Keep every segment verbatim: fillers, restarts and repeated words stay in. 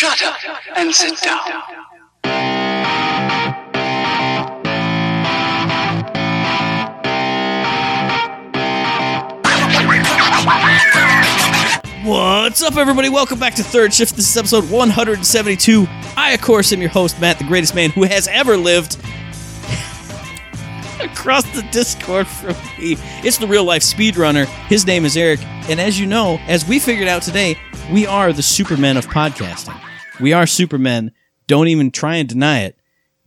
Shut up and sit down. What's up, everybody? Welcome back to Third Shift. This is episode one hundred seventy-two. I, of course, am your host, Matt, the greatest man who has ever lived. Across the Discord from me, it's the real-life speedrunner. His name is Eric, and as you know, as we figured out today, we are the Supermen of podcasting. We are Supermen. Don't even try and deny it.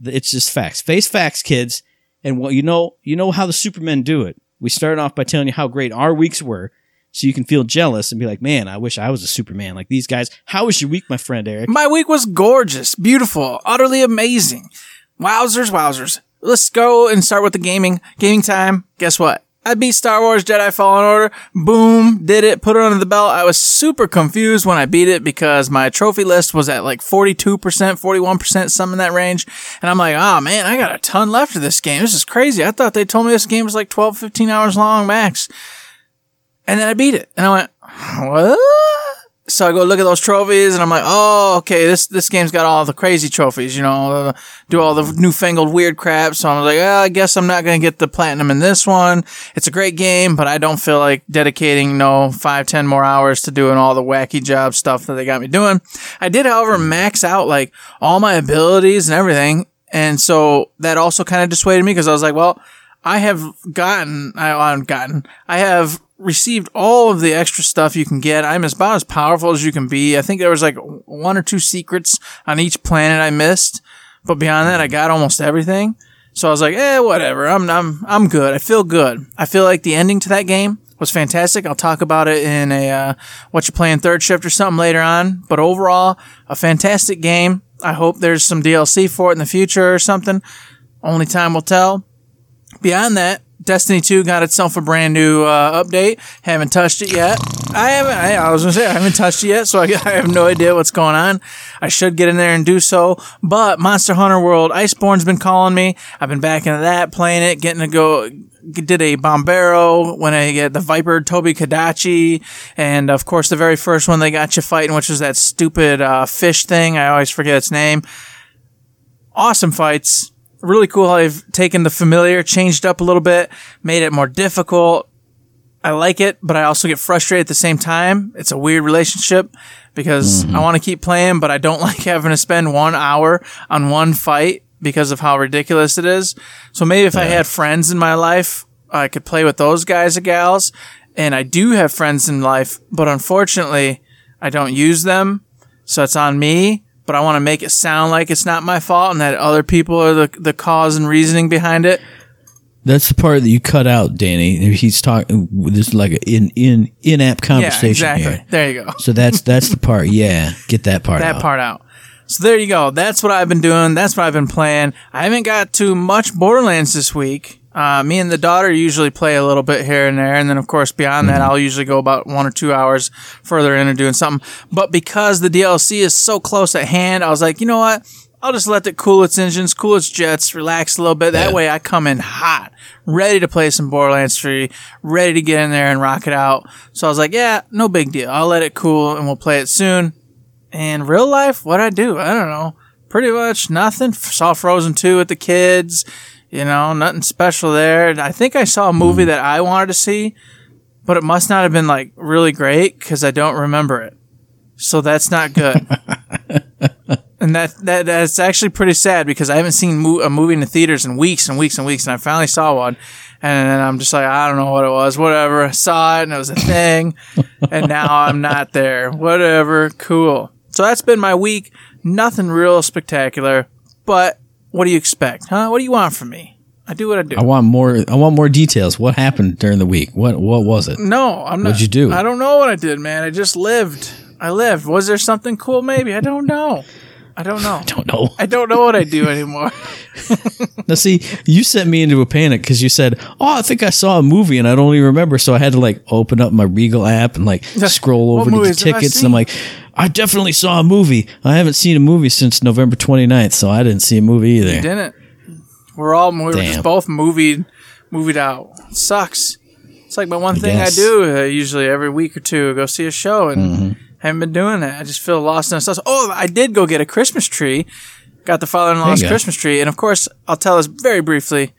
It's just facts. Face facts, kids. And well, you know, you know how the Supermen do it. We started off by telling you how great our weeks were, so you can feel jealous and be like, man, I wish I was a Superman like these guys. How was your week, my friend Eric? My week was gorgeous, beautiful, utterly amazing. Wowzers, wowzers. Let's go and start with the gaming. Gaming time. Guess what? I beat Star Wars Jedi Fallen Order. Boom. Did it. Put it under the belt. I was super confused when I beat it because my trophy list was at like forty-two percent, forty-one percent, some in that range. And I'm like, oh man, I got a ton left of this game. This is crazy. I thought they told me this game was like twelve, fifteen hours long max. And then I beat it. And I went, what? So I go look at those trophies, and I'm like, oh, okay, this this game's got all the crazy trophies, you know, uh, do all the newfangled weird crap. So I'm like, oh, I guess I'm not going to get the platinum in this one. It's a great game, but I don't feel like dedicating, you know, five, ten more hours to doing all the wacky job stuff that they got me doing. I did, however, max out, like, all my abilities and everything, and so that also kind of dissuaded me because I was like, well, I have gotten, I haven't gotten, I have... received all of the extra stuff you can get. I'm as about as powerful as you can be. I think there was like one or two secrets on each planet I missed, but beyond that, I got almost everything. So I was like, eh, whatever. I'm I'm I'm good. I feel good. I feel like the ending to that game was fantastic. I'll talk about it in a uh, what you play in Third Shift or something later on. But overall, a fantastic game. I hope there's some D L C for it in the future or something. Only time will tell. Beyond that, Destiny two got itself a brand new uh, update. Haven't touched it yet. I haven't. I, I was gonna say I haven't touched it yet, so I, I have no idea what's going on. I should get in there and do so. But Monster Hunter World Iceborne's been calling me. I've been back into that, playing it, getting to go. Did a Bombero when I get the Viper Toby Kadachi, and of course the very first one they got you fighting, which was that stupid uh, fish thing. I always forget its name. Awesome fights. Really cool how they've taken the familiar, changed up a little bit, made it more difficult. I like it, but I also get frustrated at the same time. It's a weird relationship because mm-hmm. I want to keep playing, but I don't like having to spend one hour on one fight because of how ridiculous it is. So maybe if yeah. I had friends in my life, I could play with those guys or gals. And I do have friends in life, but unfortunately, I don't use them. So it's on me. But I want to make it sound like it's not my fault and that other people are the the cause and reasoning behind it. That's the part that you cut out, Danny. He's talking. This is like an in in in app conversation. Yeah, exactly. Here. There you go. So that's that's the part. Yeah, get that part. That out. part out. So there you go. That's what I've been doing. That's what I've been playing. I haven't got too much Borderlands this week. Uh, me and the daughter usually play a little bit here and there. And then, of course, beyond mm-hmm. that, I'll usually go about one or two hours further into doing something. But because the D L C is so close at hand, I was like, you know what? I'll just let it cool its engines, cool its jets, relax a little bit. That yeah. way I come in hot, ready to play some Borderlands three, ready to get in there and rock it out. So I was like, yeah, no big deal. I'll let it cool and we'll play it soon. And real life, what'd I do? I don't know. Pretty much nothing. Saw Frozen two with the kids. You know, nothing special there. I think I saw a movie that I wanted to see, but it must not have been, like, really great because I don't remember it. So that's not good. And that, that that's actually pretty sad because I haven't seen mo- a movie in the theaters in weeks and weeks and weeks, and I finally saw one. And then I'm just like, I don't know what it was. Whatever. I saw it, and it was a thing, and now I'm not there. Whatever. Cool. So that's been my week. Nothing real spectacular, but... what do you expect, huh? What do you want from me? I do what I do. I want more. I want more details. What happened during the week? What What was it? No, I'm not. What'd you do? I don't know what I did, man. I just lived. I lived. Was there something cool? Maybe. I don't know. I don't know. I don't know. I don't know what I do anymore. Now, see, you sent me into a panic because you said, oh, I think I saw a movie and I don't even remember. So I had to like open up my Regal app and like scroll over to the tickets. And I'm like, I definitely saw a movie. I haven't seen a movie since November twenty-ninth, so I didn't see a movie either. You didn't. We're all we were just both movied, movied out. It sucks. It's like my one I thing guess. I do uh, usually every week or two, go see a show and mm-hmm. haven't been doing that. I just feel lost in the sauce. Oh, I did go get a Christmas tree. Got the father-in-law's Christmas tree. And, of course, I'll tell us very briefly.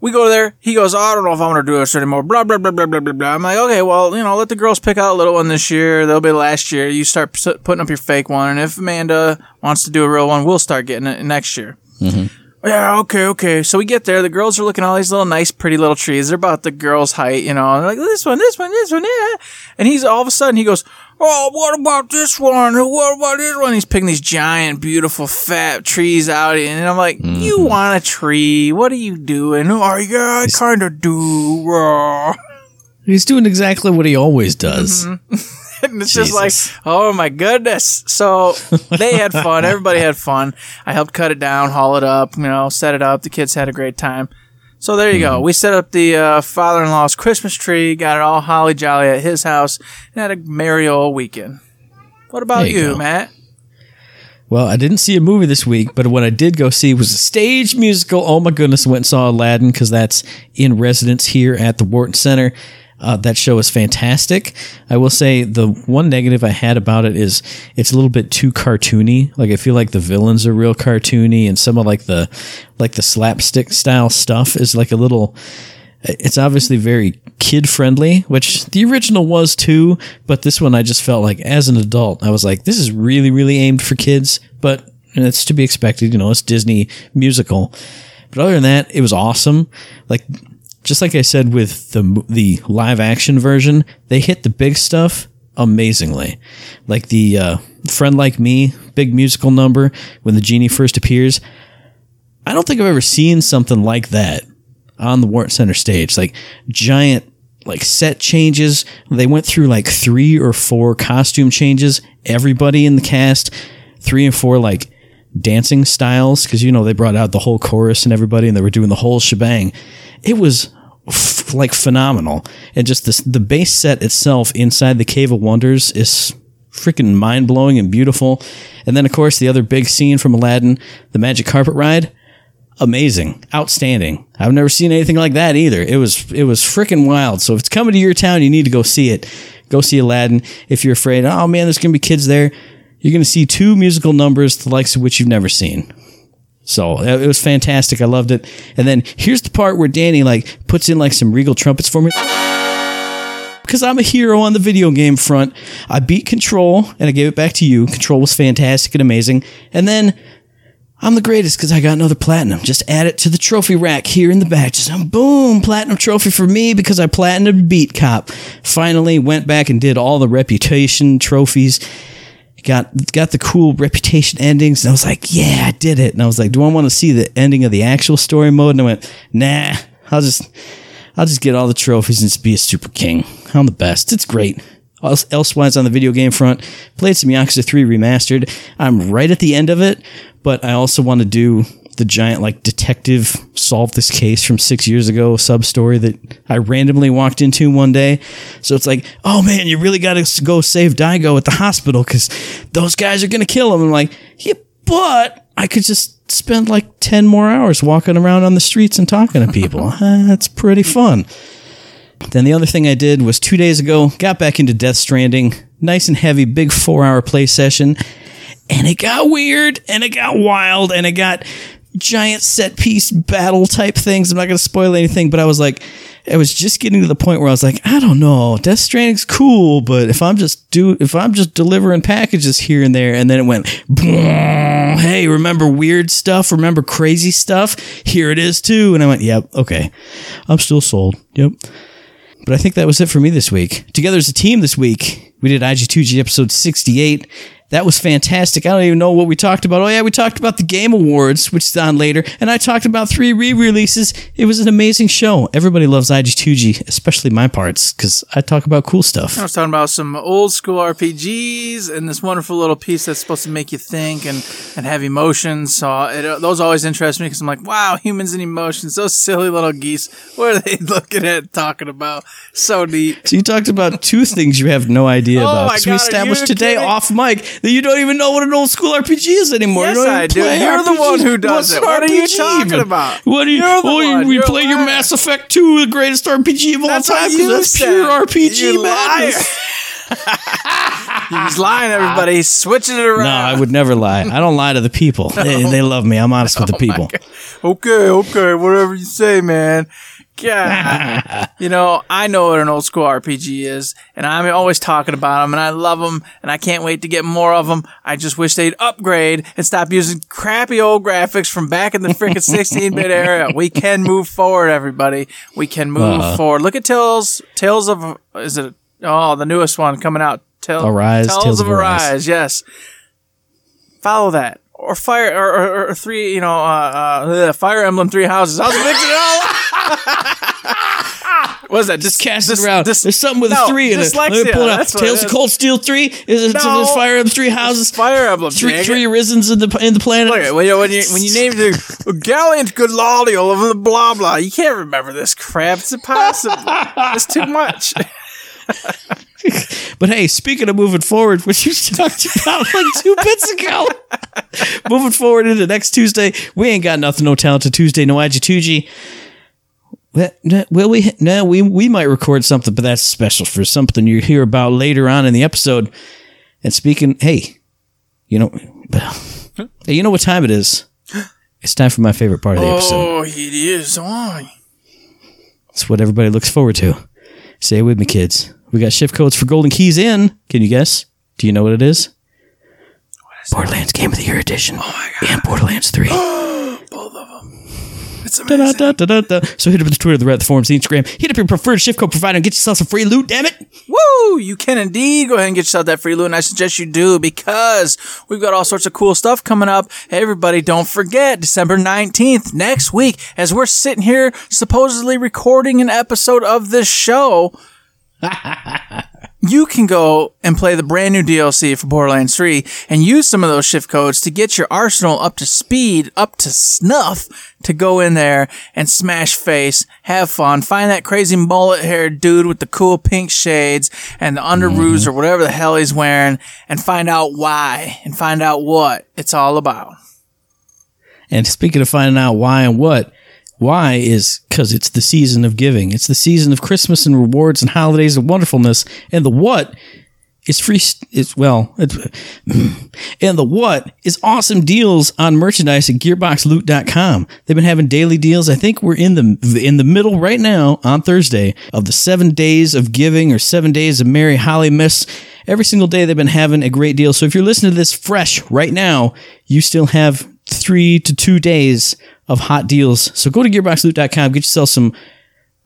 We go there. He goes, oh, I don't know if I'm going to do this anymore. Blah, blah, blah, blah, blah, blah, blah. I'm like, okay, well, you know, let the girls pick out a little one this year. They'll be last year. You start putting up your fake one. And if Amanda wants to do a real one, we'll start getting it next year. Mm-hmm. Yeah, okay, okay. So we get there. The girls are looking at all these little nice, pretty little trees. They're about the girls' height, you know. And they're like, this one, this one, this one, yeah. And he's all of a sudden, he goes, oh, what about this one? What about this one? He's picking these giant, beautiful, fat trees out. And I'm like, mm-hmm. you want a tree? What are you doing? Oh, yeah, I kind of do. Oh. He's doing exactly what he always does. Mm-hmm. And it's Jesus. Just like, oh my goodness. So they had fun. Everybody had fun. I helped cut it down, haul it up, you know, set it up. The kids had a great time. So there you mm. go. We set up the uh, father-in-law's Christmas tree, got it all holly jolly at his house, and had a merry old weekend. What about you, you Matt? Well, I didn't see a movie this week, but what I did go see was a stage musical. Oh my goodness, I went and saw Aladdin because that's in residence here at the Wharton Center. Uh, that show is fantastic. I will say the one negative I had about it is it's a little bit too cartoony. Like I feel like the villains are real cartoony, and some of like the like the slapstick style stuff is like a little. It's obviously very kid friendly, which the original was too. But this one I just felt like as an adult I was like, this is really really aimed for kids, but it's to be expected. You know, it's Disney musical. But other than that, it was awesome. Like. Just like I said with the the live action version, they hit the big stuff amazingly. Like the uh, Friend Like Me, big musical number, when the genie first appears. I don't think I've ever seen something like that on the Wharton Center stage. Like giant like set changes. They went through like three or four costume changes. Everybody in the cast, three and four like dancing styles. Because, you know, they brought out the whole chorus and everybody and they were doing the whole shebang. It was f- like phenomenal. And just this, the base set itself inside the Cave of Wonders is freaking mind blowing and beautiful. And then, of course, the other big scene from Aladdin, the magic carpet ride. Amazing. Outstanding. I've never seen anything like that either. It was, it was freaking wild. So if it's coming to your town, you need to go see it. Go see Aladdin. If you're afraid, oh man, there's going to be kids there. You're going to see two musical numbers, the likes of which you've never seen. So it was fantastic. I loved it. And then here's the part where Danny like puts in like some Regal trumpets for me. Because I'm a hero on the video game front. I beat Control and I gave it back to you. Control was fantastic and amazing. And then I'm the greatest because I got another platinum. Just add it to the trophy rack here in the back. Just boom, platinum trophy for me because I platinum beat Cop. Finally went back and did all the reputation trophies. Got got the cool reputation endings, and I was like, yeah, I did it. And I was like, do I want to see the ending of the actual story mode? And I went, nah, I'll just I'll just get all the trophies and just be a super king. I'm the best. It's great. Elsewise on the video game front, played some Yakuza three Remastered. I'm right at the end of it, but I also want to do the giant like detective solve this case from six years ago sub story that I randomly walked into one day. So it's like, oh man, you really got to go save Daigo at the hospital because those guys are going to kill him. I'm like, yeah, but I could just spend like ten more hours walking around on the streets and talking to people. That's pretty fun. Then the other thing I did was two days ago, got back into Death Stranding, nice and heavy, big four hour play session. And it got weird and it got wild and it got giant set piece battle type things. I'm not going to spoil anything, but I was like, I was just getting to the point where I was like, I don't know, Death Stranding's cool, but if I'm just do, if I'm just delivering packages here and there, and then it went, hey, remember weird stuff? Remember crazy stuff? Here it is too. And I went, yep, okay, I'm still sold. Yep. But I think that was it for me this week. Together as a team this week, we did I G two G episode sixty-eight. That was fantastic. I don't even know what we talked about. Oh, yeah, we talked about the Game Awards, which is on later. And I talked about three re-releases. It was an amazing show. Everybody loves I G two G, especially my parts, because I talk about cool stuff. I was talking about some old school R P Gs and this wonderful little piece that's supposed to make you think and, and have emotions. So it, those always interest me because I'm like, wow, humans and emotions. Those silly little geese. What are they looking at talking about? So neat. So you talked about two things you have no idea oh about. So we established today kidding? Off mic. That you don't even know what an old school R P G is anymore. Yes, you don't I do. You're R P Gs. The one who does What's it. What R P G are you talking even? About? What are you? You're the oh, one. We You're play lying. Your Mass Effect two, the greatest R P G of all that's time. Because that's said. Pure R P G you madness. He's lying, everybody. He's switching it around. No, I would never lie. I don't lie to the people. No. They, they love me. I'm honest with the people. Oh, okay, okay. Whatever you say, man. God. You know, I know what an old school R P G is, and I'm always talking about them, and I love them, and I can't wait to get more of them. I just wish they'd upgrade and stop using crappy old graphics from back in the freaking sixteen-bit era. We can move forward, everybody. We can move uh, forward. Look at Tales, Tales of, is it, oh, the newest one coming out. Tell, Arise, Tales, Tales of Arise. Arise, yes. Follow that. Or Fire, or, or, or three, you know, uh, uh, Fire Emblem Three Houses. I was mixing it all up. What is that? Just cast it around. This, There's something with no, a three in it. Let me pull it out. Tales of Cold Steel Three. Is it no, Fire Emblem Three Houses? Fire Emblem Three, three Risens in the in the planet. Look, when you when you, when you name the gallant good lolly all over the blah blah. You can't remember this crap. It's impossible. It's too much. But hey, speaking of moving forward, which you talked about like two bits ago, moving forward into next Tuesday, we ain't got nothing, no Talented Tuesday, no I G two G. Well, we no, we we might record something, but that's special for something you hear about later on in the episode. And speaking, hey, you know, hey, you know what time it is? It's time for my favorite part of the episode. Oh, it is on. It's what everybody looks forward to. Stay with me, kids. We got shift codes for Golden Keys in. Can you guess? Do you know what it is? What is Borderlands that? Game of the Year Edition. Oh my God. And Borderlands three. Both of them. It's amazing. Da, da, da, da, da. So hit up the Twitter, the Reddit, the forums, the Instagram. Hit up your preferred shift code provider and get yourself some free loot, damn it. Woo! You can indeed go ahead and get yourself that free loot, and I suggest you do because we've got all sorts of cool stuff coming up. Hey, everybody, don't forget December nineteenth, next week, as we're sitting here supposedly recording an episode of this show. You can go and play the brand new D L C for Borderlands three and use some of those shift codes to get your arsenal up to speed, up to snuff, to go in there and smash face, have fun, find that crazy mullet-haired dude with the cool pink shades and the underoos mm-hmm. or whatever the hell he's wearing, and find out why and find out what it's all about. And speaking of finding out why and what, why is because it's the season of giving. It's the season of Christmas and rewards and holidays and wonderfulness. And the what is free. It's well, it's, and the what is awesome deals on merchandise at Gearbox Loot dot com. They've been having daily deals. I think we're in the in the middle right now on Thursday of the seven days of giving or seven days of Merry Holly Miss. Every single day they've been having a great deal. So if you're listening to this fresh right now, you still have three to two days of hot deals. So go to Gearbox Loot dot com, get yourself some,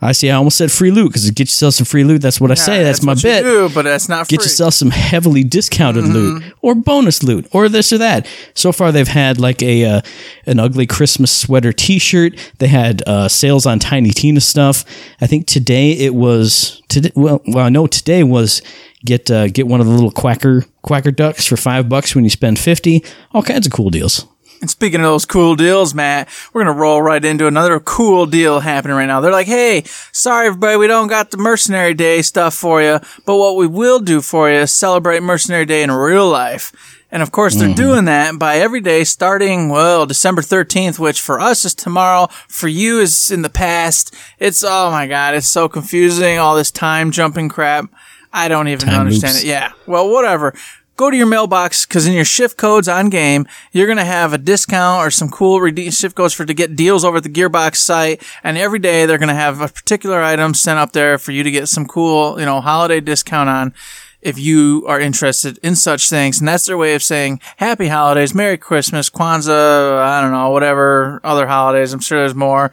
I see I almost said free loot, because get yourself some free loot, that's what yeah, I say, that's, that's my bit. Do, but that's not free. Get yourself some heavily discounted mm-hmm. loot, or bonus loot, or this or that. So far they've had like a uh, an ugly Christmas sweater t-shirt, they had uh, sales on Tiny Tina stuff, I think today it was, today, well, well I know today was get uh, get one of the little quacker, quacker ducks for five bucks when you spend fifty, all kinds of cool deals. And speaking of those cool deals, Matt, we're going to roll right into another cool deal happening right now. They're like, hey, sorry, everybody, we don't got the Mercenary Day stuff for you, but what we will do for you is celebrate Mercenary Day in real life. And, of course, they're mm-hmm. doing that by every day starting, well, December thirteenth, which for us is tomorrow, for you is in the past. It's, oh, my God, it's so confusing, all this time-jumping crap. I don't even time understand loops. It. Yeah, well, whatever. Go to your mailbox, because in your shift codes on game, you're going to have a discount or some cool redeem shift codes for to get deals over at the Gearbox site. And every day they're going to have a particular item sent up there for you to get some cool, you know, holiday discount on if you are interested in such things. And that's their way of saying happy holidays, Merry Christmas, Kwanzaa, I don't know, whatever other holidays. I'm sure there's more.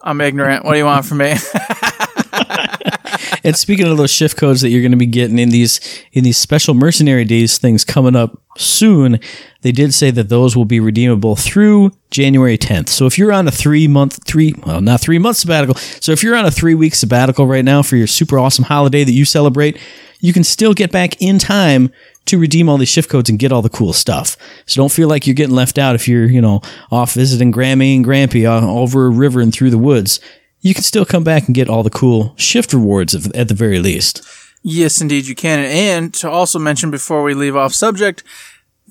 I'm ignorant. What do you want from me? And speaking of those shift codes that you're going to be getting in these in these special Mercenary Days things coming up soon, they did say that those will be redeemable through January tenth. So if you're on a three-month, three well, not three-month sabbatical, so if you're on a three-week sabbatical right now for your super awesome holiday that you celebrate, you can still get back in time to redeem all these shift codes and get all the cool stuff. So don't feel like you're getting left out if you're, you know, off visiting Grammy and Grampy over a river and through the woods. You can still come back and get all the cool shift rewards at the very least. Yes, indeed, you can. And to also mention before we leave off subject,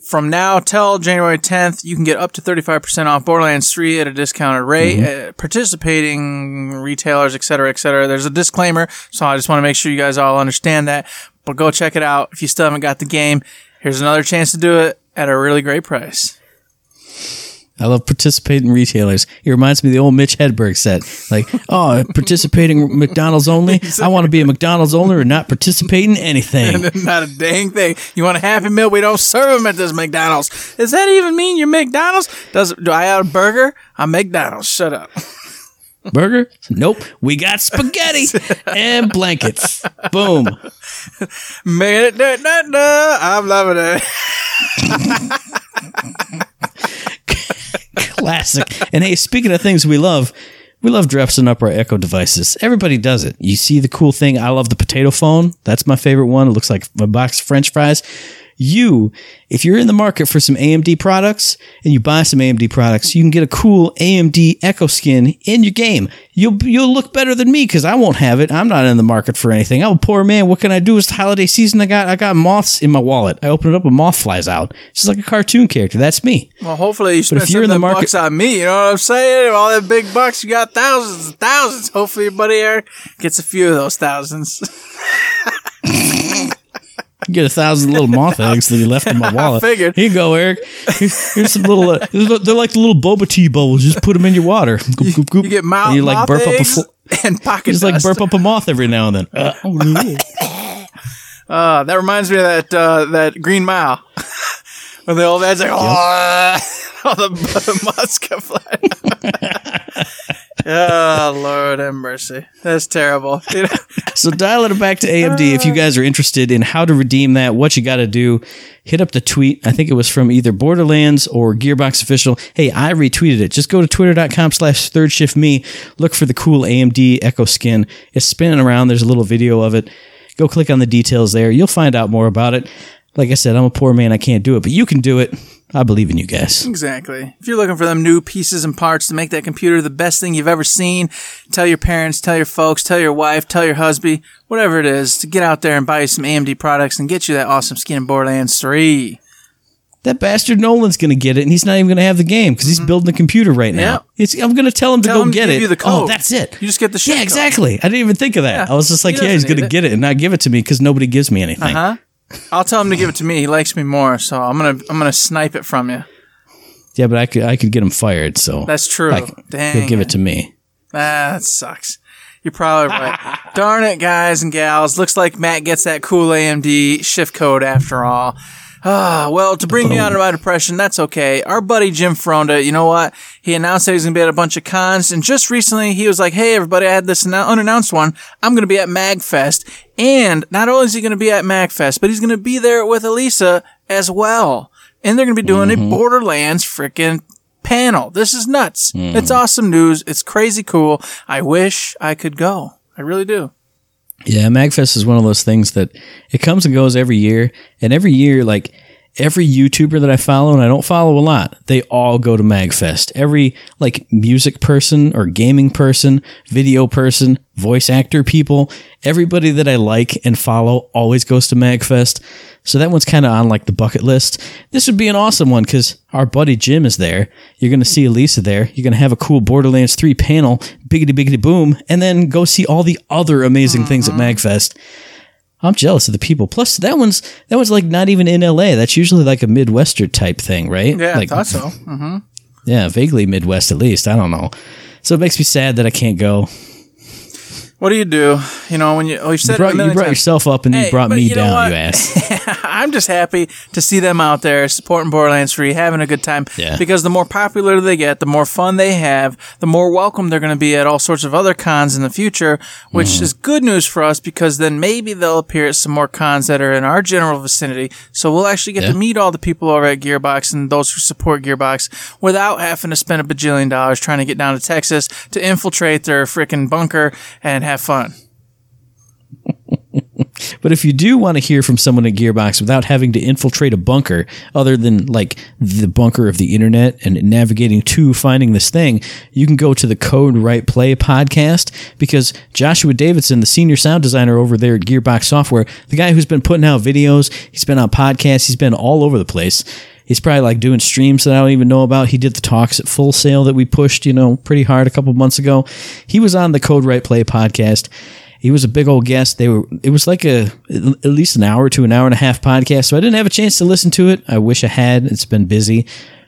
from now till January tenth, you can get up to thirty-five percent off Borderlands three at a discounted rate, mm-hmm. at participating retailers, et cetera, et cetera. There's a disclaimer, so I just want to make sure you guys all understand that. But go check it out. If you still haven't got the game, here's another chance to do it at a really great price. I love participating retailers. It reminds me of the old Mitch Hedberg set. Like, oh, participating McDonald's only? I want to be a McDonald's owner and not participate in anything. Not a dang thing. You want a Happy Meal? We don't serve them at this McDonald's. Does that even mean you're McDonald's? Does, do I have a burger? I'm McDonald's. Shut up. Burger? Nope. We got spaghetti and blankets. Boom. Man, da, da, da. I'm loving it. Classic. And hey, speaking of things we love, we love dressing up our Echo devices. Everybody does it. You see the cool thing. I love the potato phone. That's my favorite one. It looks like a box of French fries. You, if you're in the market for some A M D products and you buy some A M D products, you can get a cool A M D Echo skin in your game. You'll you'll look better than me because I won't have it. I'm not in the market for anything. I'm a poor man. What can I do? It's the holiday season. I got I got moths in my wallet. I open it up, a moth flies out. It's just like a cartoon character. That's me. Well, hopefully you spend some of the market- bucks on me. You know what I'm saying? All that big bucks, you got thousands and thousands. Hopefully your buddy Eric gets a few of those thousands. You get a thousand little moth eggs that he left in my wallet. I figured. Here you go, Eric. Here's, here's some little, uh, they're like the little boba tea bubbles. Just put them in your water. Goop, goop, goop. You get mild and you like moth burp eggs up a fl- and pocket just dust. Like burp up a moth every now and then. Uh, oh, no. uh, that reminds me of that, uh, that Green Mile. When the old man's like, yep. oh, all the, the moths come flying. Oh, Lord have mercy. That's terrible. You know? So dial it back to A M D. If you guys are interested in how to redeem that, what you got to do, hit up the tweet. I think it was from either Borderlands or Gearbox Official. Hey, I retweeted it. Just go to twitter.com slash thirdshifme. Look for the cool A M D Echo skin. It's spinning around. There's a little video of it. Go click on the details there. You'll find out more about it. Like I said, I'm a poor man. I can't do it, but you can do it. I believe in you guys. Exactly. If you're looking for them new pieces and parts to make that computer the best thing you've ever seen, tell your parents, tell your folks, tell your wife, tell your husband, whatever it is, to get out there and buy you some A M D products and get you that awesome skin in Borderlands three. That bastard Nolan's going to get it, and he's not even going to have the game because he's mm-hmm. building the computer right now. Yep. It's, I'm going to tell him tell to go him get to give it. You the code. Oh, that's it. You just get the shit. Yeah, exactly. Code. I didn't even think of that. Yeah. I was just like, he yeah, he's going to get it and not give it to me because nobody gives me anything. Uh-huh. I'll tell him to give it to me. He likes me more, so I'm gonna I'm gonna snipe it from you. Yeah, but I could I could get him fired. So that's true. I, Dang, he'll give it to me. Ah, that sucks. You're probably right. Darn it, guys and gals. Looks like Matt gets that cool A M D shift code after all. Ah, well, to bring Boom. me out of my depression, that's okay. Our buddy Jim Fronda, you know what? He announced that he's going to be at a bunch of cons, and just recently he was like, hey, everybody, I had this unannounced one. I'm going to be at MAGFest. And not only is he going to be at MAGFest, but he's going to be there with Elisa as well. And they're going to be doing mm-hmm. a Borderlands freaking panel. This is nuts. Mm. It's awesome news. It's crazy cool. I wish I could go. I really do. Yeah, MAGFest is one of those things that it comes and goes every year. And every year, like every YouTuber that I follow, and I don't follow a lot, they all go to MAGFest. Every like music person or gaming person, video person, voice actor people, everybody that I like and follow always goes to MAGFest. So that one's kind of on like the bucket list. This would be an awesome one because our buddy Jim is there. You're going to see Elisa there. You're going to have a cool Borderlands three panel, biggity biggity boom, and then go see all the other amazing mm-hmm. things at MAGFest. I'm jealous of the people. Plus, that one's that one's like not even in L A. That's usually like a Midwestern type thing, right? Yeah, like, I thought so. Mm-hmm. Yeah, vaguely Midwest at least. I don't know. So it makes me sad that I can't go. What do you do? You know, when you, oh, you, said you brought, you brought yourself up and hey, you brought me you down, you ass. I'm just happy to see them out there supporting Borderlands three, having a good time. Yeah. Because the more popular they get, the more fun they have, the more welcome they're going to be at all sorts of other cons in the future, which mm. is good news for us because then maybe they'll appear at some more cons that are in our general vicinity. So we'll actually get yeah. to meet all the people over at Gearbox and those who support Gearbox without having to spend a bajillion dollars trying to get down to Texas to infiltrate their freaking bunker and have fun. But if you do want to hear from someone at Gearbox without having to infiltrate a bunker, other than like the bunker of the internet and navigating to finding this thing, you can go to the Code Right Play podcast because Joshua Davidson, the senior sound designer over there at Gearbox Software, the guy who's been putting out videos, he's been on podcasts, he's been all over the place. He's probably like doing streams that I don't even know about. He did the talks at Full Sail that we pushed, you know, pretty hard a couple months ago. He was on the Code Right Play podcast. He was a big old guest. They were. It was like a at least an hour to an hour and a half podcast, so I didn't have a chance to listen to it. I wish I had. It's been busy,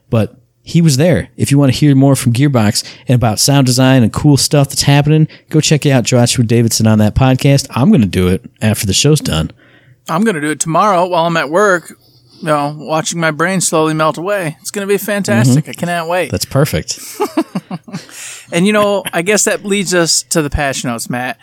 but he was there. If you want to hear more from Gearbox and about sound design and cool stuff that's happening, go check out Joshua Davidson on that podcast. I'm going to do it after the show's done. I'm going to do it tomorrow while I'm at work, you know, watching my brain slowly melt away. It's going to be fantastic. Mm-hmm. I cannot wait. That's perfect. And, you know, I guess that leads us to the patch notes, Matt.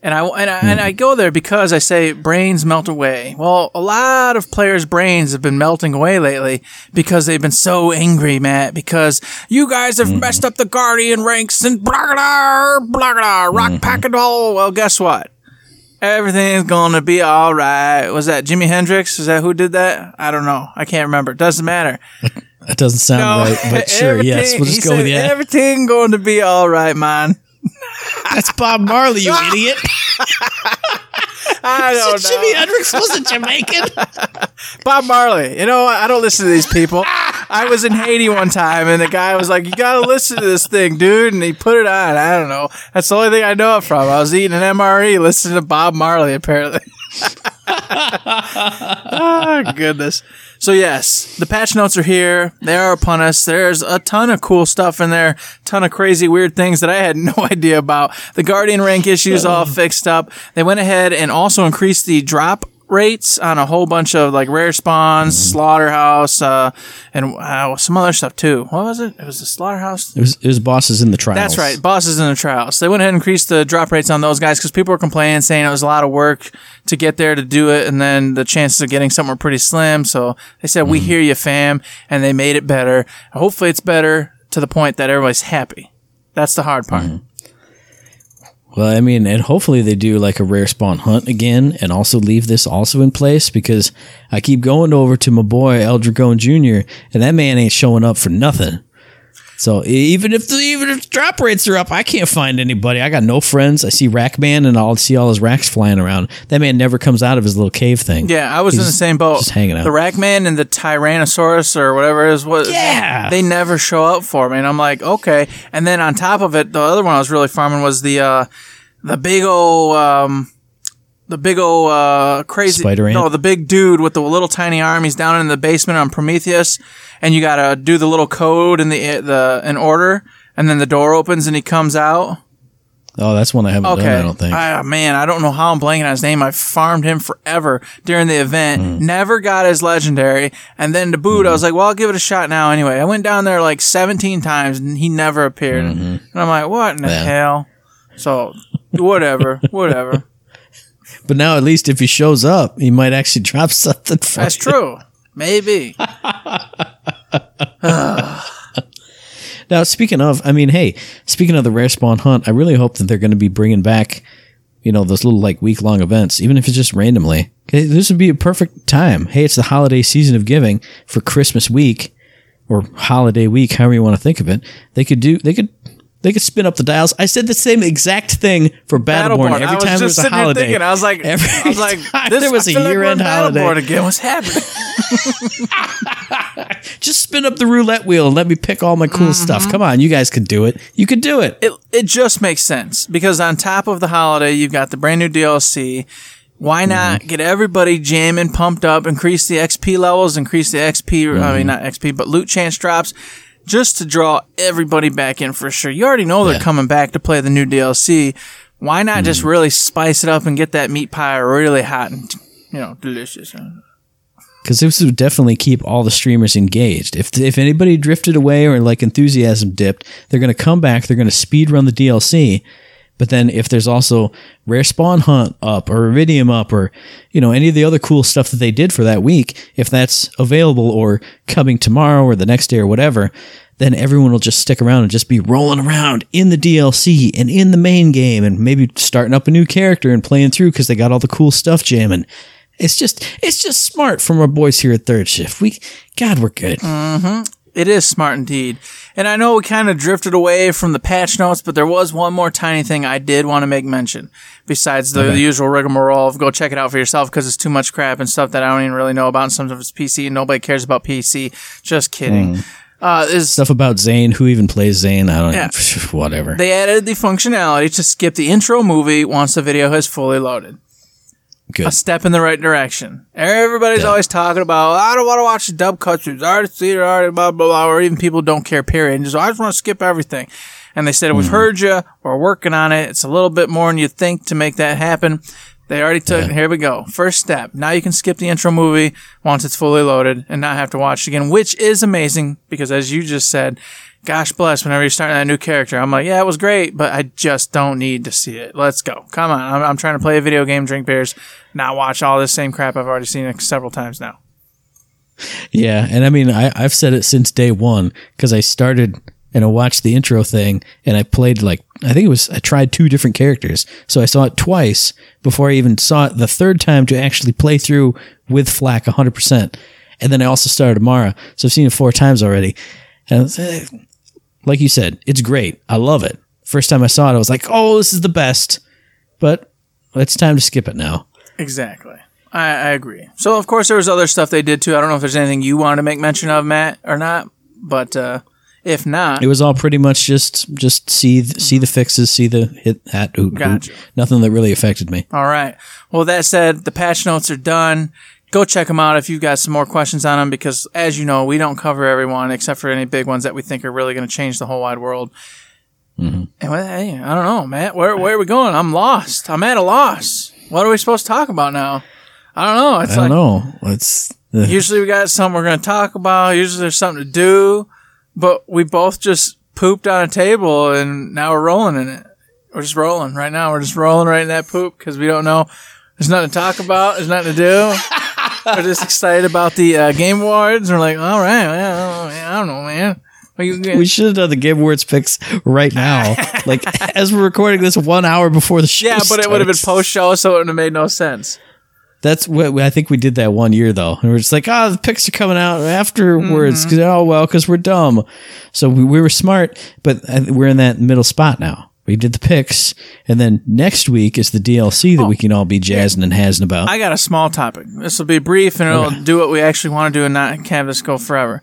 And I, and I, and I go there because I say brains melt away. Well, a lot of players' brains have been melting away lately because they've been so angry, Matt, because you guys have mm-hmm. messed up the Guardian ranks and blah, blah, blah, blah, rock, mm-hmm. pack, and all. Well, guess what? Everything's going to be all right. Was that Jimi Hendrix? Is that who did that? I don't know. I can't remember. It doesn't matter. That doesn't sound no, right, but sure, yes. We'll just go said, with that. Everything going to be all right, man. That's Bob Marley, you idiot. I don't so know. Jimi Hendrix wasn't Jamaican. Bob Marley. You know, I don't listen to these people. I was in Haiti one time, and the guy was like, you got to listen to this thing, dude. And he put it on. I don't know. That's the only thing I know it from. I was eating an M R E, listening to Bob Marley, apparently. Oh, goodness. So, yes, the patch notes are here. They are upon us. There's a ton of cool stuff in there, ton of crazy, weird things that I had no idea about. The Guardian rank issues all fixed up. They went ahead and also increased the drop rates on a whole bunch of, like, rare spawns, slaughterhouse, uh, and uh, some other stuff, too. What was it? It was the slaughterhouse? It was, it was bosses in the trials. That's right. Bosses in the trials. They went ahead and increased the drop rates on those guys because people were complaining, saying it was a lot of work to get there to do it, and then the chances of getting something were pretty slim. So they said, mm-hmm. we hear you, fam, and they made it better. Hopefully it's better to the point that everybody's happy. That's the hard part. Mm-hmm. Well, I mean, and hopefully they do like a rare spawn hunt again and also leave this also in place, because I keep going over to my boy, El Dragon Junior, and that man ain't showing up for nothing. So even if the even if drop rates are up, I can't find anybody. I got no friends. I see Rackman, and I'll see all his racks flying around. That man never comes out of his little cave thing. Yeah, I was He's in the same boat. Just hanging out. The Rackman and the Tyrannosaurus or whatever it is. What, yeah. They never show up for me, and I'm like, okay. And then on top of it, the other one I was really farming was the uh, the big old... Um, The big old uh, crazy... Spider Ant? No, the big dude with the little tiny arm. He's down in the basement on Prometheus, and you got to do the little code in the the in order, and then the door opens, and he comes out. Oh, that's one I haven't okay. done, I don't think. I, man, I don't know how I'm blanking on his name. I farmed him forever during the event. Mm. Never got his legendary. And then to boot, mm. I was like, well, I'll give it a shot now anyway. I went down there like seventeen times, and he never appeared. Mm-hmm. And I'm like, what in the yeah. hell? So, whatever, whatever. But now at least if he shows up, he might actually drop something for That's you. True. Maybe. Now, speaking of, I mean, hey, speaking of the rare spawn hunt, I really hope that they're going to be bringing back, you know, those little like week-long events, even if it's just randomly. This would be a perfect time. Hey, it's the holiday season of giving for Christmas week or holiday week, however you want to think of it. They could do, they could... They could spin up the dials. I said the same exact thing for Battleborn. Battleborn. Every I time there was a holiday. Thinking, I was like, every I was like, this, there was a year-end like holiday. Battleborn again. What's happening? Just spin up the roulette wheel and let me pick all my cool mm-hmm. stuff. Come on, you guys could do it. You could do it. It it just makes sense because on top of the holiday, you've got the brand new D L C. Why not mm-hmm. get everybody jamming, pumped up, increase the X P levels, increase the X P, mm-hmm. I mean, not X P, but loot chance drops. Just to draw everybody back in for sure. You already know they're yeah. coming back to play the new D L C. Why not mm. just really spice it up and get that meat pie really hot and, you know, delicious? Because this would definitely keep all the streamers engaged. If if anybody drifted away or, like, enthusiasm dipped, they're going to come back. They're going to speed run the D L C. But then if there's also Rare Spawn Hunt up or Iridium up or, you know, any of the other cool stuff that they did for that week, if that's available or coming tomorrow or the next day or whatever, then everyone will just stick around and just be rolling around in the D L C and in the main game and maybe starting up a new character and playing through because they got all the cool stuff jamming. It's just it's just smart from our boys here at Third Shift. We God, we're good. Mm-hmm. It is smart indeed. And I know we kind of drifted away from the patch notes, but there was one more tiny thing I did want to make mention. Besides the, okay. the usual rigmarole of go check it out for yourself because it's too much crap and stuff that I don't even really know about. And some of it's P C and nobody cares about P C. Just kidding. Mm. Uh, is stuff about Zane. Who even plays Zane? I don't yeah. know. Whatever. They added the functionality to skip the intro movie once the video has fully loaded. Good. A step in the right direction. Everybody's yeah. always talking about, I don't want to watch the dub cutscenes. I already see it, already blah, blah, blah. Or even people don't care, period. And just, I just want to skip everything. And they said, we've mm. heard you. We're working on it. It's a little bit more than you think to make that happen. They already took yeah. it. Here we go. First step. Now you can skip the intro movie once it's fully loaded and not have to watch it again, which is amazing because, as you just said, gosh bless, whenever you're starting that new character, I'm like, yeah, it was great, but I just don't need to see it. Let's go. Come on. I'm, I'm trying to play a video game, drink beers, not watch all this same crap. I've already seen it several times now. Yeah. And I mean, I, I've said it since day one because I started and I watched the intro thing and I played like, I think it was, I tried two different characters. So I saw it twice before I even saw it the third time to actually play through with Flack one hundred percent. And then I also started Amara. So I've seen it four times already. And like you said, it's great. I love it. First time I saw it, I was like, oh, this is the best. But it's time to skip it now. Exactly. I, I agree. So, of course, there was other stuff they did, too. I don't know if there's anything you wanted to make mention of, Matt, or not. But... uh If not, it was all pretty much just just see th- see the fixes, see the hit hat. Oot, gotcha. Oot. Nothing that really affected me. All right. Well, that said, the patch notes are done. Go check them out if you've got some more questions on them, because as you know, we don't cover everyone except for any big ones that we think are really going to change the whole wide world. Mm-hmm. And well, hey, I don't know, Matt. Where where are we going? I'm lost. I'm at a loss. What are we supposed to talk about now? I don't know. It's I don't like, know. It's uh, usually we got something we're going to talk about. Usually there's something to do. But we both just pooped on a table, and now we're rolling in it. We're just rolling right now. We're just rolling right in that poop because we don't know. There's nothing to talk about. There's nothing to do. We're just excited about the uh, Game Awards. We're like, all right, well, I don't know, man. We should have done the Game Awards picks right now, like as we're recording this one hour before the show. Yeah, but starts. It would have been post-show, so it would have made no sense. That's what I think we did that one year, though. And we we're just like, ah, oh, the picks are coming out afterwards. Mm-hmm. Oh, well, because we're dumb. So we, we were smart, but we're in that middle spot now. We did the picks, and then next week is the D L C that oh, we can all be jazzing yeah. and hazzing about. I got a small topic. This will be brief, and it'll okay. do what we actually want to do and not have this go forever.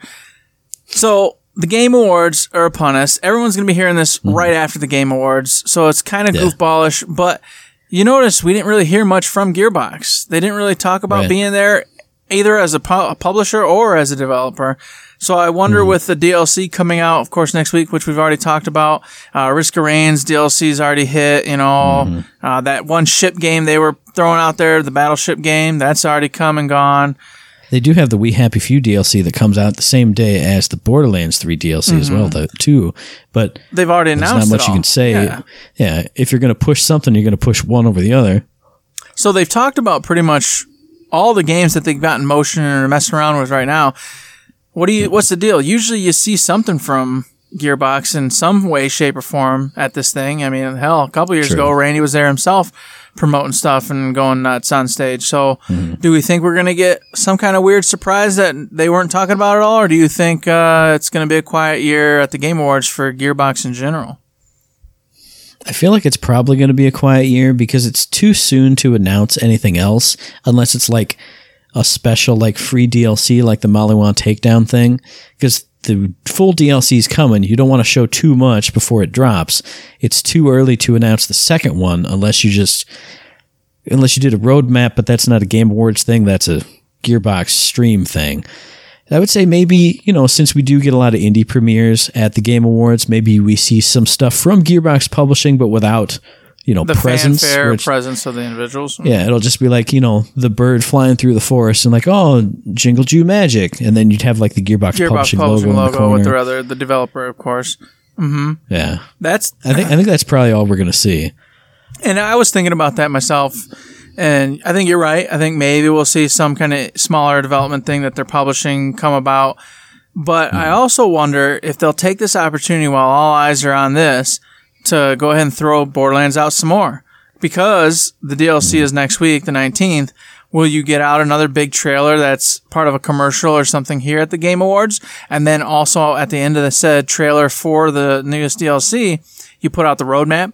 So the Game Awards are upon us. Everyone's going to be hearing this mm-hmm. right after the Game Awards, so it's kind of yeah. goofballish, but... You notice we didn't really hear much from Gearbox. They didn't really talk about right. being there either as a, pu- a publisher or as a developer. So I wonder mm. with the D L C coming out, of course, next week, which we've already talked about, uh, Risk of Rain's D L C's already hit, you know, mm. uh, that one ship game they were throwing out there, the battleship game, that's already come and gone. They do have the We Happy Few D L C that comes out the same day as the Borderlands three D L C mm-hmm. as well, though, too. But they've already announced. There's not much you can say. Yeah. yeah, if you're going to push something, you're going to push one over the other. So they've talked about pretty much all the games that they've got in motion and are messing around with right now. What do you? Mm-hmm. What's the deal? Usually, you see something from Gearbox in some way, shape, or form at this thing. I mean, hell, a couple years True. ago, Randy was there himself, promoting stuff and going nuts on stage. So mm-hmm. do we think we're going to get some kind of weird surprise that they weren't talking about at all? Or do you think uh, it's going to be a quiet year at the Game Awards for Gearbox in general? I feel like it's probably going to be a quiet year because it's too soon to announce anything else unless it's like a special like free D L C like the Maliwan Takedown thing because the full D L C is coming. You don't want to show too much before it drops. It's too early to announce the second one unless you just unless you did a roadmap, but that's not a Game Awards thing. That's a Gearbox stream thing. I would say maybe, you know, since we do get a lot of indie premieres at the Game Awards, maybe we see some stuff from Gearbox Publishing, but without, you know, the presence. The fanfare presence of the individuals. Yeah, it'll just be like, you know, the bird flying through the forest and like, oh, Jingle Jew Magic. And then you'd have like the Gearbox, Gearbox Publishing, Publishing logo, logo in the with their other, the developer, of course. Mm-hmm. Yeah. That's... I think, I think that's probably all we're going to see. And I was thinking about that myself, and I think you're right. I think maybe we'll see some kind of smaller development thing that they're publishing come about. But mm. I also wonder if they'll take this opportunity while all eyes are on this to go ahead and throw Borderlands out some more. Because the D L C is next week, the nineteenth, will you get out another big trailer that's part of a commercial or something here at the Game Awards? And then also at the end of the said trailer for the newest D L C, you put out the roadmap.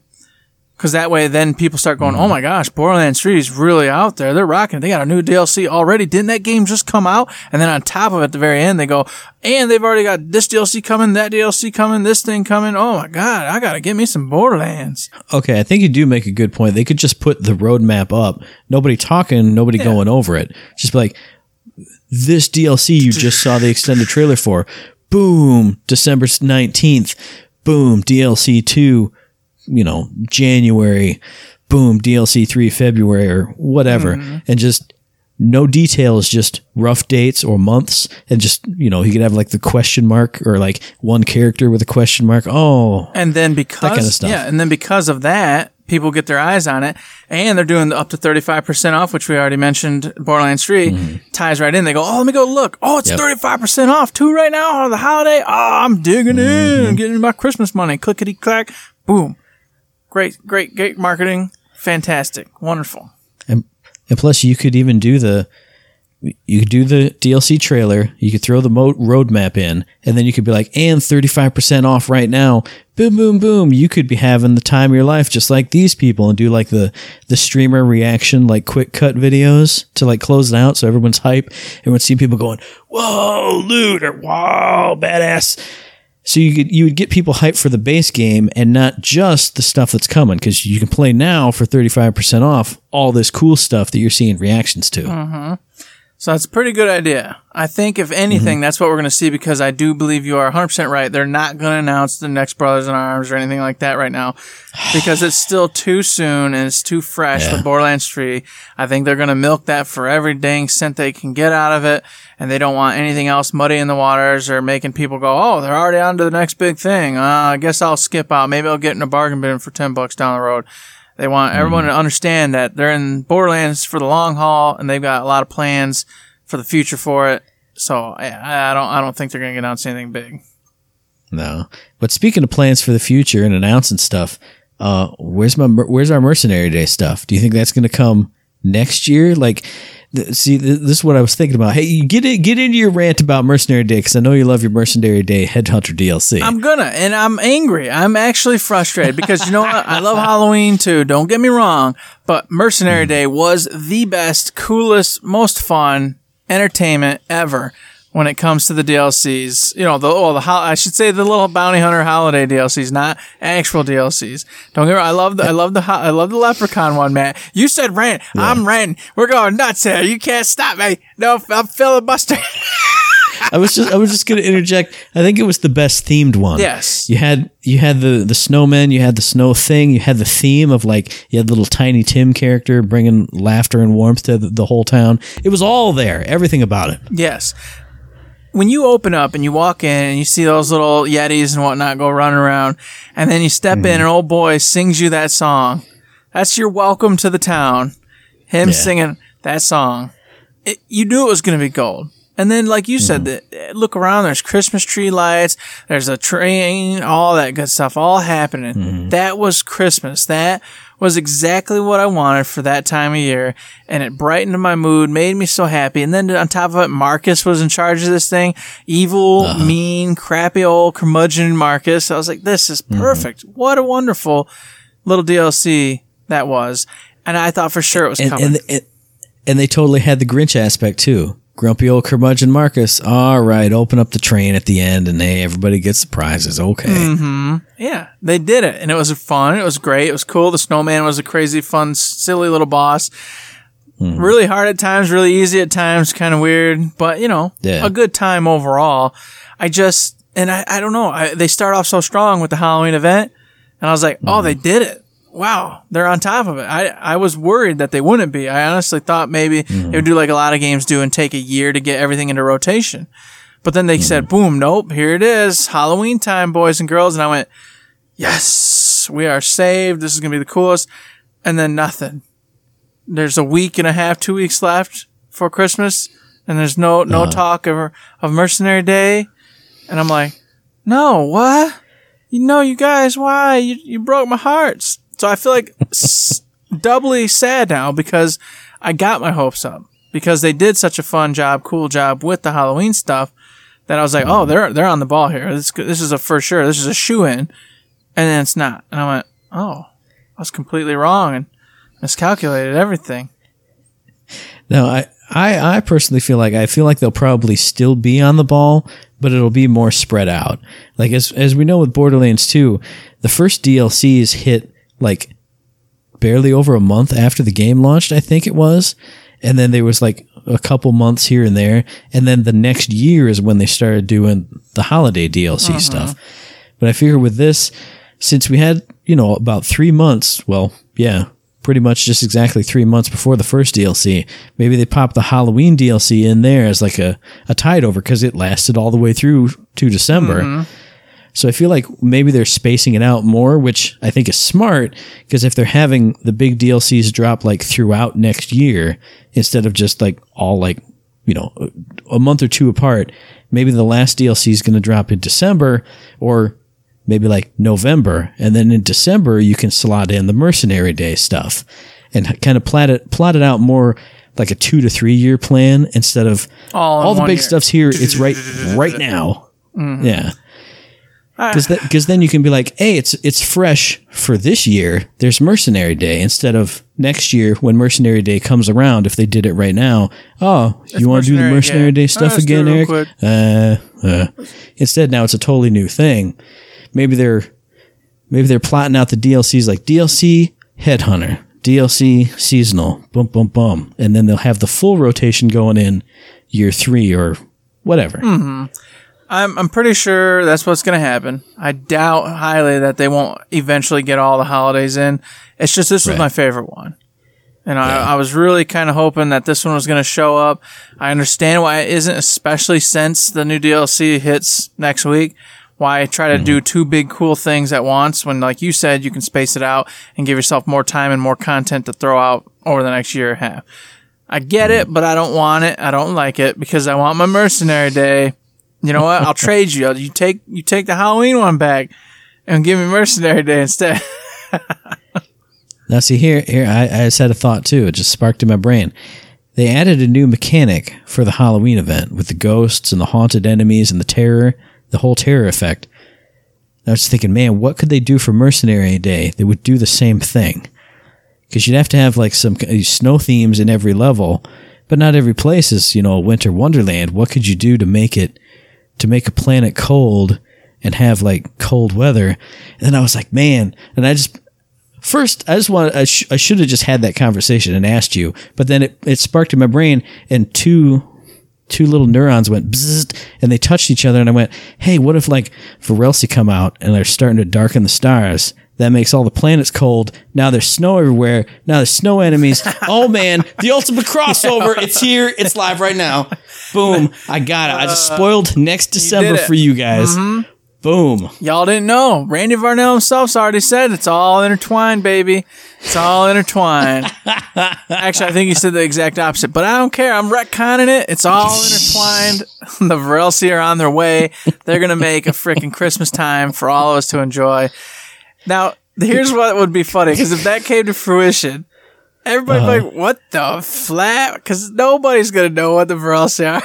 Because that way, then people start going, mm-hmm. oh my gosh, Borderlands three is really out there. They're rocking it. They got a new D L C already. Didn't that game just come out? And then on top of it, at the very end, they go, and they've already got this D L C coming, that D L C coming, this thing coming. Oh my God, I got to get me some Borderlands. Okay, I think you do make a good point. They could just put the roadmap up. Nobody talking, nobody yeah. going over it. Just be like, this D L C you just saw the extended trailer for. Boom, December nineteenth. Boom, D L C two. You know, January, boom, D L C three, February, or whatever. Mm-hmm. And just no details, just rough dates or months. And just, you know, he could have like the question mark or like one character with a question mark. Oh, and then because, that kind of stuff. Yeah, and then because of that, people get their eyes on it. And they're doing up to thirty-five percent off, which we already mentioned. Borderlands three mm-hmm. ties right in. They go, oh, let me go look. Oh, it's yep. thirty-five percent off too right now on the holiday. Oh, I'm digging mm-hmm. in. I'm getting my Christmas money. Clickety clack. Boom. Great, great, great marketing. Fantastic. Wonderful. And, and plus, you could even do the you could do the D L C trailer. You could throw the mo- roadmap in, and then you could be like, and thirty-five percent off right now. Boom, boom, boom. You could be having the time of your life just like these people and do like the, the streamer reaction, like quick cut videos to like close it out so everyone's hype. Everyone's seeing people going, whoa, loot, or whoa, badass. So you could, you would get people hyped for the base game and not just the stuff that's coming, because you can play now for thirty-five percent off all this cool stuff that you're seeing reactions to. Mm-hmm. So that's a pretty good idea. I think, if anything, mm-hmm. that's what we're going to see, because I do believe you are one hundred percent right. They're not going to announce the next Brothers in Arms or anything like that right now, because it's still too soon and it's too fresh yeah. with Borderlands three. I think they're going to milk that for every dang cent they can get out of it, and they don't want anything else muddying the waters or making people go, oh, they're already on to the next big thing. Uh, I guess I'll skip out. Maybe I'll get in a bargain bin for ten bucks down the road. They want everyone to understand that they're in Borderlands for the long haul, and they've got a lot of plans for the future for it. So I, I don't, I don't think they're going to announce anything big. No, but speaking of plans for the future and announcing stuff, uh, where's my, where's our Mercenary Day stuff? Do you think that's going to come next year? Like, th- see, th- this is what I was thinking about. Hey, you get in, get into your rant about Mercenary Day, because I know you love your Mercenary Day Headhunter D L C. I'm gonna, and I'm angry. I'm actually frustrated because, you know what? I love Halloween too. Don't get me wrong, but Mercenary mm. Day was the best, coolest, most fun entertainment ever when it comes to the D L Cs. You know, the oh, the ho- I should say the little Bounty Hunter holiday D L Cs, not actual D L Cs. Don't get me wrong. I love the I love the ho- I love the Leprechaun one, Matt. You said rant. Yeah. I'm ranting. We're going nuts here. You can't stop me. No, I'm filibustering. I was just I was just going to interject. I think it was the best themed one. Yes. You had you had the the snowmen, you had the snow thing, you had the theme of, like, you had the little Tiny Tim character bringing laughter and warmth to the, the whole town. It was all there. Everything about it. Yes. When you open up and you walk in and you see those little Yetis and whatnot go running around, and then you step mm. in and an old boy sings you that song. That's your welcome to the town. Him yeah. singing that song. It, you knew it was going to be gold. And then, like you said, mm-hmm. the, look around. There's Christmas tree lights. There's a train. All that good stuff. All happening. Mm-hmm. That was Christmas. That was exactly what I wanted for that time of year. And it brightened my mood. Made me so happy. And then on top of it, Marcus was in charge of this thing. Evil, uh-huh. mean, crappy old curmudgeon Marcus. I was like, this is perfect. Mm-hmm. What a wonderful little D L C that was. And I thought for sure it was and, coming. And, and, and they totally had the Grinch aspect too. Grumpy old curmudgeon Marcus. All right, open up the train at the end, and hey, everybody gets the prizes. Okay. Mm-hmm. Yeah, they did it, and it was fun. It was great. It was cool. The snowman was a crazy, fun, silly little boss. Mm-hmm. Really hard at times, really easy at times, kind of weird, but, you know, yeah. a good time overall. I just, and I, I don't know, I, they start off so strong with the Halloween event, and I was like, mm-hmm. oh, they did it. Wow, they're on top of it. I I was worried that they wouldn't be. I honestly thought maybe mm-hmm. it would do like a lot of games do and take a year to get everything into rotation. But then they mm-hmm. said, boom, nope, here it is. Halloween time, boys and girls. And I went, yes, we are saved. This is going to be the coolest. And then nothing. There's a week and a half, two weeks left for Christmas. And there's no, no uh-huh. talk of, of Mercenary Day. And I'm like, no, what? You know, you guys, why? You, you broke my hearts. So I feel like s- doubly sad now, because I got my hopes up, because they did such a fun job, cool job with the Halloween stuff, that I was like, oh, they're they're on the ball here. This this is a for sure. This is a shoe in, and then it's not. And I went, oh, I was completely wrong and miscalculated everything. No, I, I, I personally feel like I feel like they'll probably still be on the ball, but it'll be more spread out. Like as as we know with Borderlands two, the first D L Cs hit like barely over a month after the game launched, I think it was. And then there was like a couple months here and there. And then the next year is when they started doing the holiday D L C uh-huh. stuff. But I figure with this, since we had, you know, about three months, well, yeah, pretty much just exactly three months before the first D L C, maybe they popped the Halloween D L C in there as like a, a tide over because it lasted all the way through to December. Mm-hmm. So I feel like maybe they're spacing it out more, which I think is smart, because if they're having the big D L Cs drop like throughout next year, instead of just like all like, you know, a month or two apart, maybe the last D L C is going to drop in December or maybe like November. And then in December, you can slot in the Mercenary Day stuff and kind of plot it, plot it out more like a two to three year plan instead of all, all the big year. Stuff's here. It's right, right now. Mm-hmm. Yeah. Because th- then you can be like, hey, it's it's fresh for this year. There's Mercenary Day instead of next year when Mercenary Day comes around. If they did it right now, oh, it's you want to do the Mercenary Day, Day stuff oh, again, Eric? Uh, uh. Instead, now it's a totally new thing. Maybe they're maybe they're plotting out the D L Cs like D L C Headhunter, D L C Seasonal, bum bum bum, and then they'll have the full rotation going in year three or whatever. Mm-hmm. I'm I'm pretty sure that's what's going to happen. I doubt highly that they won't eventually get all the holidays in. It's just this right. was my favorite one. And yeah. I, I was really kind of hoping that this one was going to show up. I understand why it isn't, especially since the new D L C hits next week. Why I try to mm-hmm. do two big cool things at once when, like you said, you can space it out and give yourself more time and more content to throw out over the next year and a half. I get mm-hmm. it, but I don't want it. I don't like it because I want my Mercenary Day. You know what? I'll trade you. You take you take the Halloween one back and give me Mercenary Day instead. Now, see, here, here I, I just had a thought, too. It just sparked in my brain. They added a new mechanic for the Halloween event with the ghosts and the haunted enemies and the terror, the whole terror effect. I was thinking, man, what could they do for Mercenary Day that would do the same thing? Because you'd have to have, like, some snow themes in every level, but not every place is, you know, a winter wonderland. What could you do to make it to make a planet cold and have like cold weather? And then I was like, man, and I just, first I just wanted, I, sh- I should have just had that conversation and asked you, but then it, it sparked in my brain and two, two little neurons went bzzzt and they touched each other. And I went, hey, what if like Varelsi come out and they're starting to darken the stars? That makes all the planets cold. Now there's snow everywhere. Now there's snow enemies. Oh, man. The ultimate crossover. It's here. It's live right now. Boom. I got it. I just spoiled next December for you guys. Mm-hmm. Boom. Y'all didn't know. Randy Varnell himself's already said it's all intertwined, baby. It's all intertwined. Actually, I think he said the exact opposite, but I don't care. I'm retconning it. It's all intertwined. The Varelsi are on their way. They're going to make a freaking Christmas time for all of us to enjoy. Now, here's what would be funny, because if that came to fruition, everybody's uh-huh. like, what the flat? Because nobody's going to know what the Varelsi are.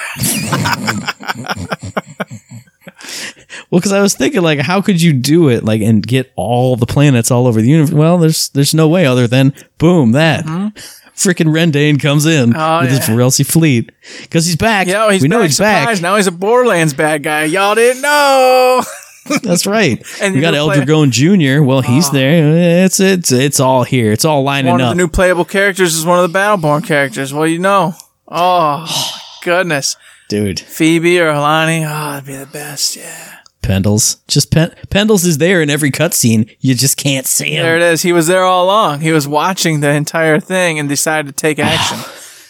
Well, because I was thinking, like, how could you do it, like, and get all the planets all over the universe? Well, there's there's no way other than, boom, that. Mm-hmm. Freaking Rendain comes in oh, with yeah. his Varelsi fleet. Because he's back. Yo, he's we back. know he's Surprise. back. Now he's a Borderlands bad guy. Y'all didn't know. That's right. And you got El Dragon Junior Well, he's oh. there. It's it's it's all here. It's all lining up. One of up. the new playable characters is one of the Battleborn characters. Well, you know. Oh, goodness. Dude. Phoebe or Alani. Oh, that'd be the best. Yeah. Pendles. Just Pen- Pendles is there in every cutscene. You just can't see him. There it is. He was there all along. He was watching the entire thing and decided to take action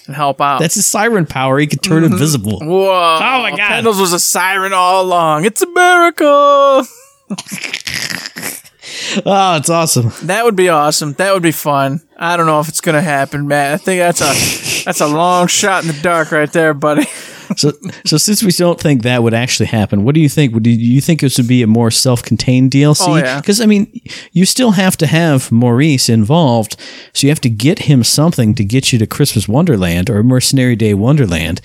and help out. That's his siren power. He could turn mm-hmm. invisible. Whoa. Oh, my God. Pendles was a siren all along. It's a miracle. Oh, it's awesome. That would be awesome. That would be fun. I don't know if it's going to happen, Matt. I think that's a that's a long shot in the dark right there, buddy. so so since we don't think that would actually happen, what do you think? Do you think this would be a more self-contained D L C? Oh, yeah. Because, I mean, you still have to have Maurice involved, so you have to get him something to get you to Christmas Wonderland or Mercenary Day Wonderland.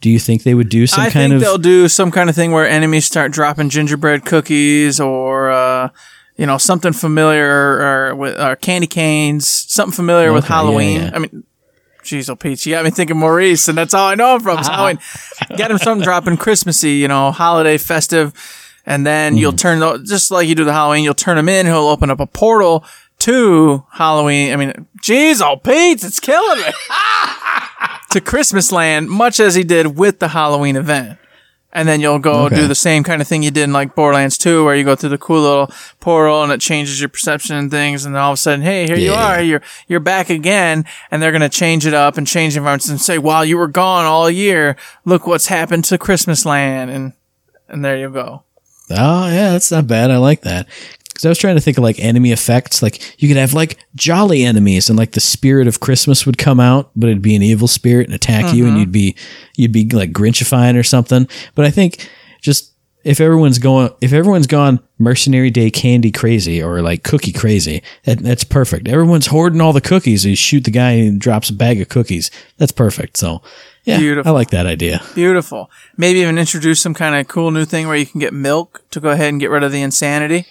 Do you think they would do some I kind of... I think they'll do some kind of thing where enemies start dropping gingerbread cookies or... Uh, you know, something familiar or with or candy canes, something familiar okay, with Halloween. Yeah, yeah. I mean, geez, oh, Peach, you got me thinking Maurice, and that's all I know him from. Uh-huh. Halloween. Get him something dropping Christmassy, you know, holiday, festive, and then mm. you'll turn, just like you do the Halloween, you'll turn him in, he'll open up a portal to Halloween. I mean, geez, oh, Peach, it's killing me. To Christmas land, much as he did with the Halloween event. And then you'll go okay. do the same kind of thing you did in like Borderlands two, where you go through the cool little portal and it changes your perception and things. And then all of a sudden, hey, here yeah. you are. You're, you're back again. And they're going to change it up and change environments and say, wow, you were gone all year. Look what's happened to Christmas land. And, and there you go. Oh, yeah, that's not bad. I like that. Because I was trying to think of like enemy effects. Like you could have like jolly enemies, and like the spirit of Christmas would come out, but it'd be an evil spirit and attack mm-hmm. you, and you'd be you'd be like Grinchifying or something. But I think just if everyone's going, if everyone's gone mercenary day candy crazy or like cookie crazy, that, that's perfect. Everyone's hoarding all the cookies. You shoot the guy and drops a bag of cookies. That's perfect. So yeah, beautiful. I like that idea. Beautiful. Maybe even introduce some kind of cool new thing where you can get milk to go ahead and get rid of the insanity.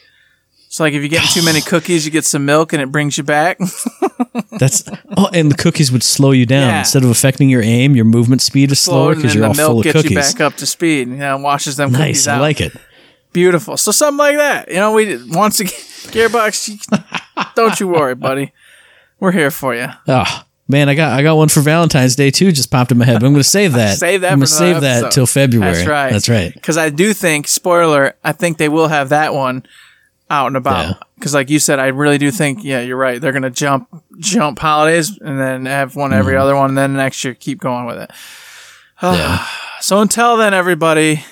So, like, if you get too many cookies, you get some milk, and it brings you back. That's oh, and the cookies would slow you down yeah. instead of affecting your aim. Your movement speed is slower because you're all full of cookies. And the milk gets you back up to speed. You know, and washes them nice, cookies out. Nice, I like it. Beautiful. So something like that. You know, we once again, Gearbox, don't you worry, buddy. We're here for you. Oh man, I got I got one for Valentine's Day too. Just popped in my head, but I'm going to save that. Save that. I'm going to save that till February. That's right. That's right. Because I do think, spoiler, I think they will have that one out and about, because yeah. like you said, I really do think yeah you're right, they're gonna jump jump holidays and then have one every mm. other one, and then next year keep going with it. uh, yeah. So until then, everybody,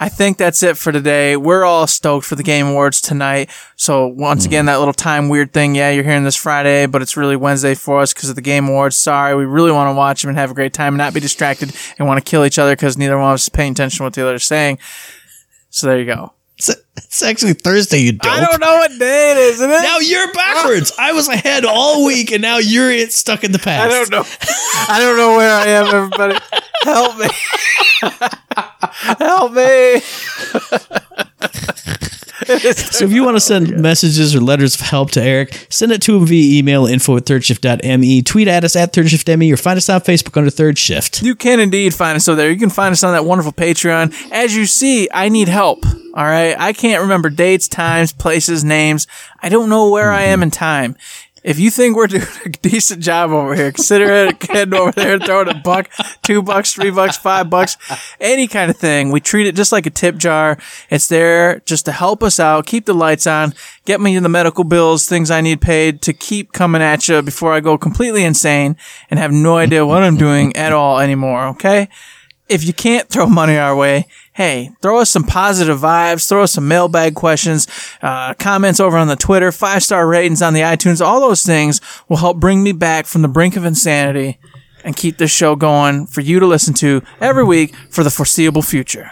I think that's it for today. We're all stoked for the Game Awards tonight. So once mm. again, that little time weird thing, yeah you're hearing this Friday, but it's really Wednesday for us because of the Game Awards. Sorry, we really want to watch them and have a great time and not be distracted and want to kill each other because neither one of us is paying attention to what the other is saying. So there you go. It's actually Thursday, you dope. I don't know what day it is, isn't it? Now you're backwards. I was ahead all week, and now you're it stuck in the past. I don't know. I don't know where I am, everybody. Help me. Help me. So if you want to send messages or letters of help to Eric, send it to him via email, info at third shift dot m e. Tweet at us at third shift m e, or find us on Facebook under Third Shift. You can indeed find us over there. You can find us on that wonderful Patreon. As you see, I need help. All right. I can't remember dates, times, places, names. I don't know where mm-hmm. I am in time. If you think we're doing a decent job over here, consider it heading over there and throwing a buck, two bucks, three bucks, five bucks, any kind of thing. We treat it just like a tip jar. It's there just to help us out, keep the lights on, get me the medical bills, things I need paid to keep coming at you before I go completely insane and have no idea what I'm doing at all anymore, okay? If you can't throw money our way, hey, throw us some positive vibes, throw us some mailbag questions, uh, comments over on the Twitter, five-star ratings on the iTunes. All those things will help bring me back from the brink of insanity and keep this show going for you to listen to every week for the foreseeable future.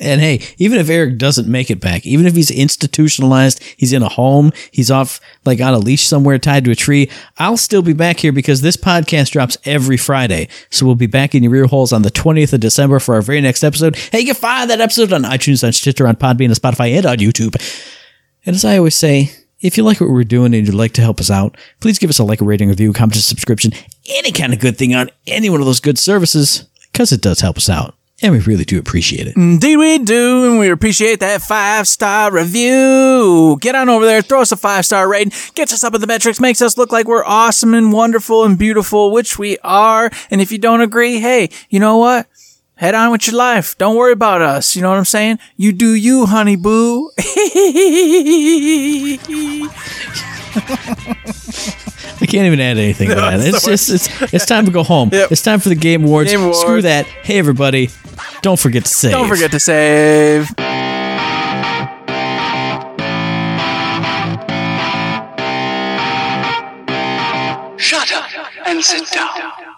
And hey, even if Eric doesn't make it back, even if he's institutionalized, he's in a home, he's off like on a leash somewhere tied to a tree, I'll still be back here because this podcast drops every Friday. So we'll be back in your ear holes on the twentieth of December for our very next episode. Hey, you can find that episode on iTunes, on Stitcher, on Podbean, on Spotify, and on YouTube. And as I always say, if you like what we're doing and you'd like to help us out, please give us a like, a rating, review, comment, subscription, any kind of good thing on any one of those good services, because it does help us out. And we really do appreciate it. Indeed we do, and we appreciate that five-star review. Get on over there, throw us a five-star rating, gets us up in the metrics, makes us look like we're awesome and wonderful and beautiful, which we are. And if you don't agree, hey, you know what? Head on with your life. Don't worry about us. You know what I'm saying? You do you, honey boo. I can't even add anything to no, that. It's, it's just it's it's time to go home. Yep. It's time for the Game Awards. Game Awards. Screw that. Hey everybody, don't forget to save. Don't forget to save. Shut up and sit down.